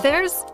There's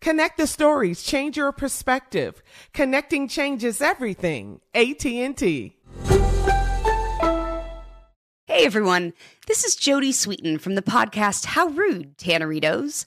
Connect the stories, change your perspective. Connecting changes everything. AT&T. Hey, everyone. This is Jody Sweetin from the podcast How Rude, Tanneritos.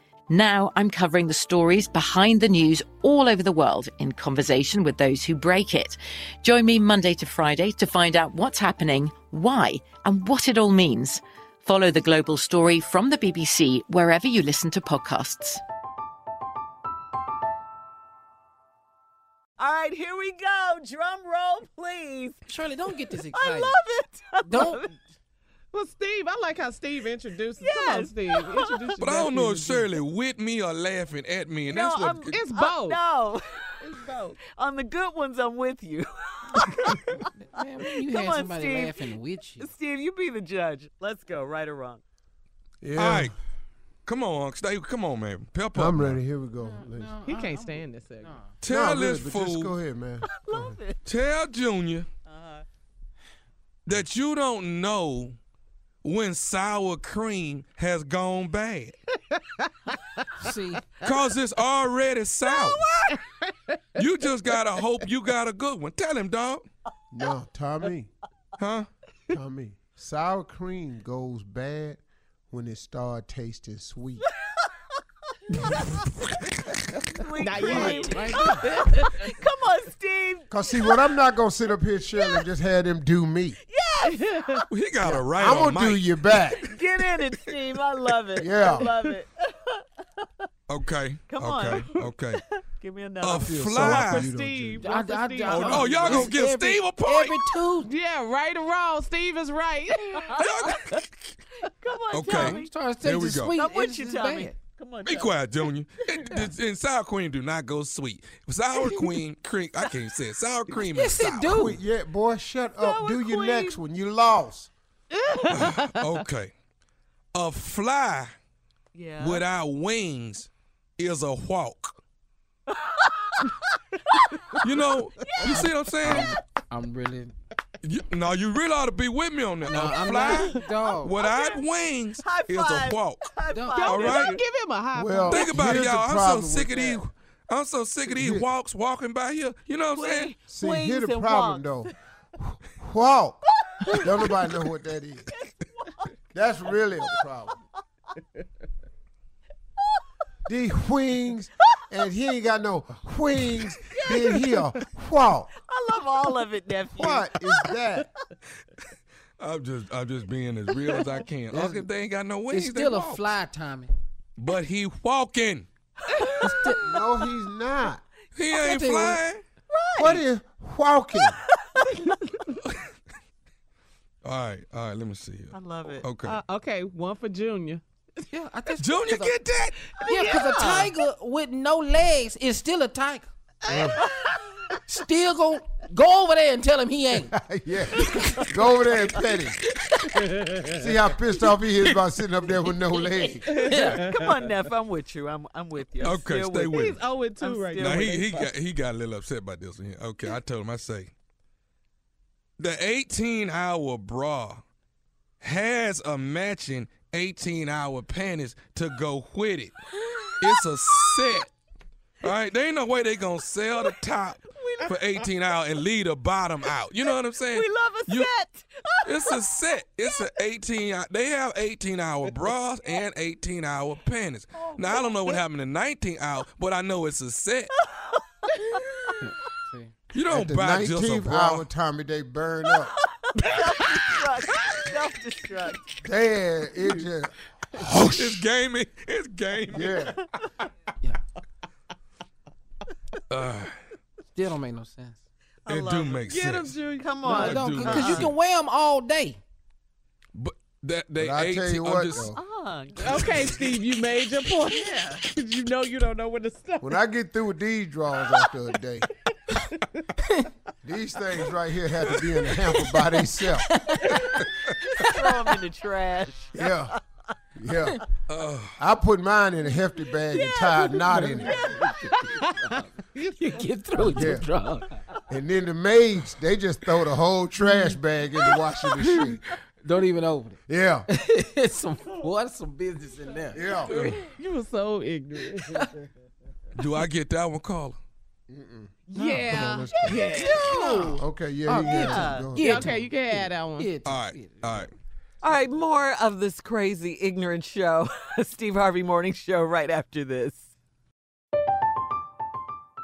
Now I'm covering the stories behind the news all over the world in conversation with those who break it. Join me Monday to Friday to find out what's happening, why, and what it all means. Follow The Global Story from the BBC wherever you listen to podcasts. All right, here we go. Drum roll, please. Shirley, don't get this excited. I love it. I love it. Well, Steve, I like how Steve introduces. Yes. Come on, Steve. Introduce. But I don't know if Shirley with me or laughing at me. And no, that's what it's both. No. It's both. On the good ones, I'm with you. Man, when you had somebody Steve. Laughing with you. Steve, you be the judge. Let's go, right or wrong. Yeah. All right. Come on, Steve. Come on, man. Pep up. I'm ready. Man. Here we go. No, he can't stand this segment. Tell this fool. Just go ahead, man. I love it. Tell Junior that you don't know when sour cream has gone bad. See? 'Cause it's already sour. You just gotta hope you got a good one. Tell him, dog. No, Tommy. Huh? Tommy, sour cream goes bad when it start tasting sweet. Not yet. Right? Come on, Steve. 'Cause see, what I'm not gonna sit up here, Shirley, and just have him do me. He got a right. I'm gonna do your back. Get in it, Steve. I love it. Yeah, I love it. Okay. Come on. Give me another. A fly. For Steve. Oh, y'all gonna give Steve a point? Every two. Yeah, right or wrong. Steve is right. Come on, Tommy. Here we go. I'm with you, Tommy. Come on, be quiet, Junior. And sour cream do not go sweet. Sour cream, I can't say it. Sour cream is sour. Yes, it do. Yeah, boy, shut up. Do your next one. You lost. Okay. A fly without wings is a walk. You know, you see what I'm saying? I'm really... you really ought to be with me on that. No, I'm not. Dog. Without wings is a walk. All right? Don't give him a high five. Well, think about it, y'all. I'm so sick of these walks walking by here. You know what I'm saying? See, here's the problem, though. Walk. Don't nobody know what that is. That's really a problem. These wings, and he ain't got no wings. Then he a wow. I love all of it, nephew. What is that? I'm just being as real as I can. Ask if they ain't got no wings. It's still a fly, Tommy. But he walking. No, he's not. He ain't flying. Right. What is walking? All right. Let me see here. I love it. Okay. Okay, one for Junior. Yeah, I think Junior get that. Yeah, because a tiger with no legs is still a tiger. Still gonna go over there and tell him he ain't. Yeah, go over there and pet him. See how pissed off he is about sitting up there with no legs. Yeah. Come on, Neff, I'm with you. I'm with you. Okay, stay with me. He's 0-2 right now. He got a little upset by this one. Okay, I told him, I say, the 18-hour bra has a matching 18-hour panties to go with it. It's a set. All right, there ain't no way they going to sell the top for 18 hours and leave the bottom out. You know what I'm saying? We love a set. It's a set. It's an 18-hour. They have 18-hour bras and 18-hour panties. Now, I don't know what happened in 19 hours, but I know it's a set. You don't buy just a bra. At the 19th hour, Tommy, they burn up. Self-destruct. Damn, it just... It's gaming. It's gaming. Yeah. Still don't make no sense. It do make sense. Get them, Junior. Come on. No, because you can wear them all day. But that they I tell you what, just, okay, Steve, you made your point. Yeah. You know you don't know where to stop. When I get through with these draws after a day, these things right here have to be in the hamper by themselves. Throw them in the trash. Yeah. Yeah. I put mine in a hefty bag and tie a knot in it. You get through the draw. And then the maids, they just throw the whole trash bag in the washing machine. Don't even open it. Yeah. It's some business in there. Yeah. You were so ignorant. Do I get that one, Carla? Mm-mm. No. Yeah. On, okay, you get it. Okay, you can add that one. All right. All right, more of this crazy, ignorant show. Steve Harvey Morning Show right after this.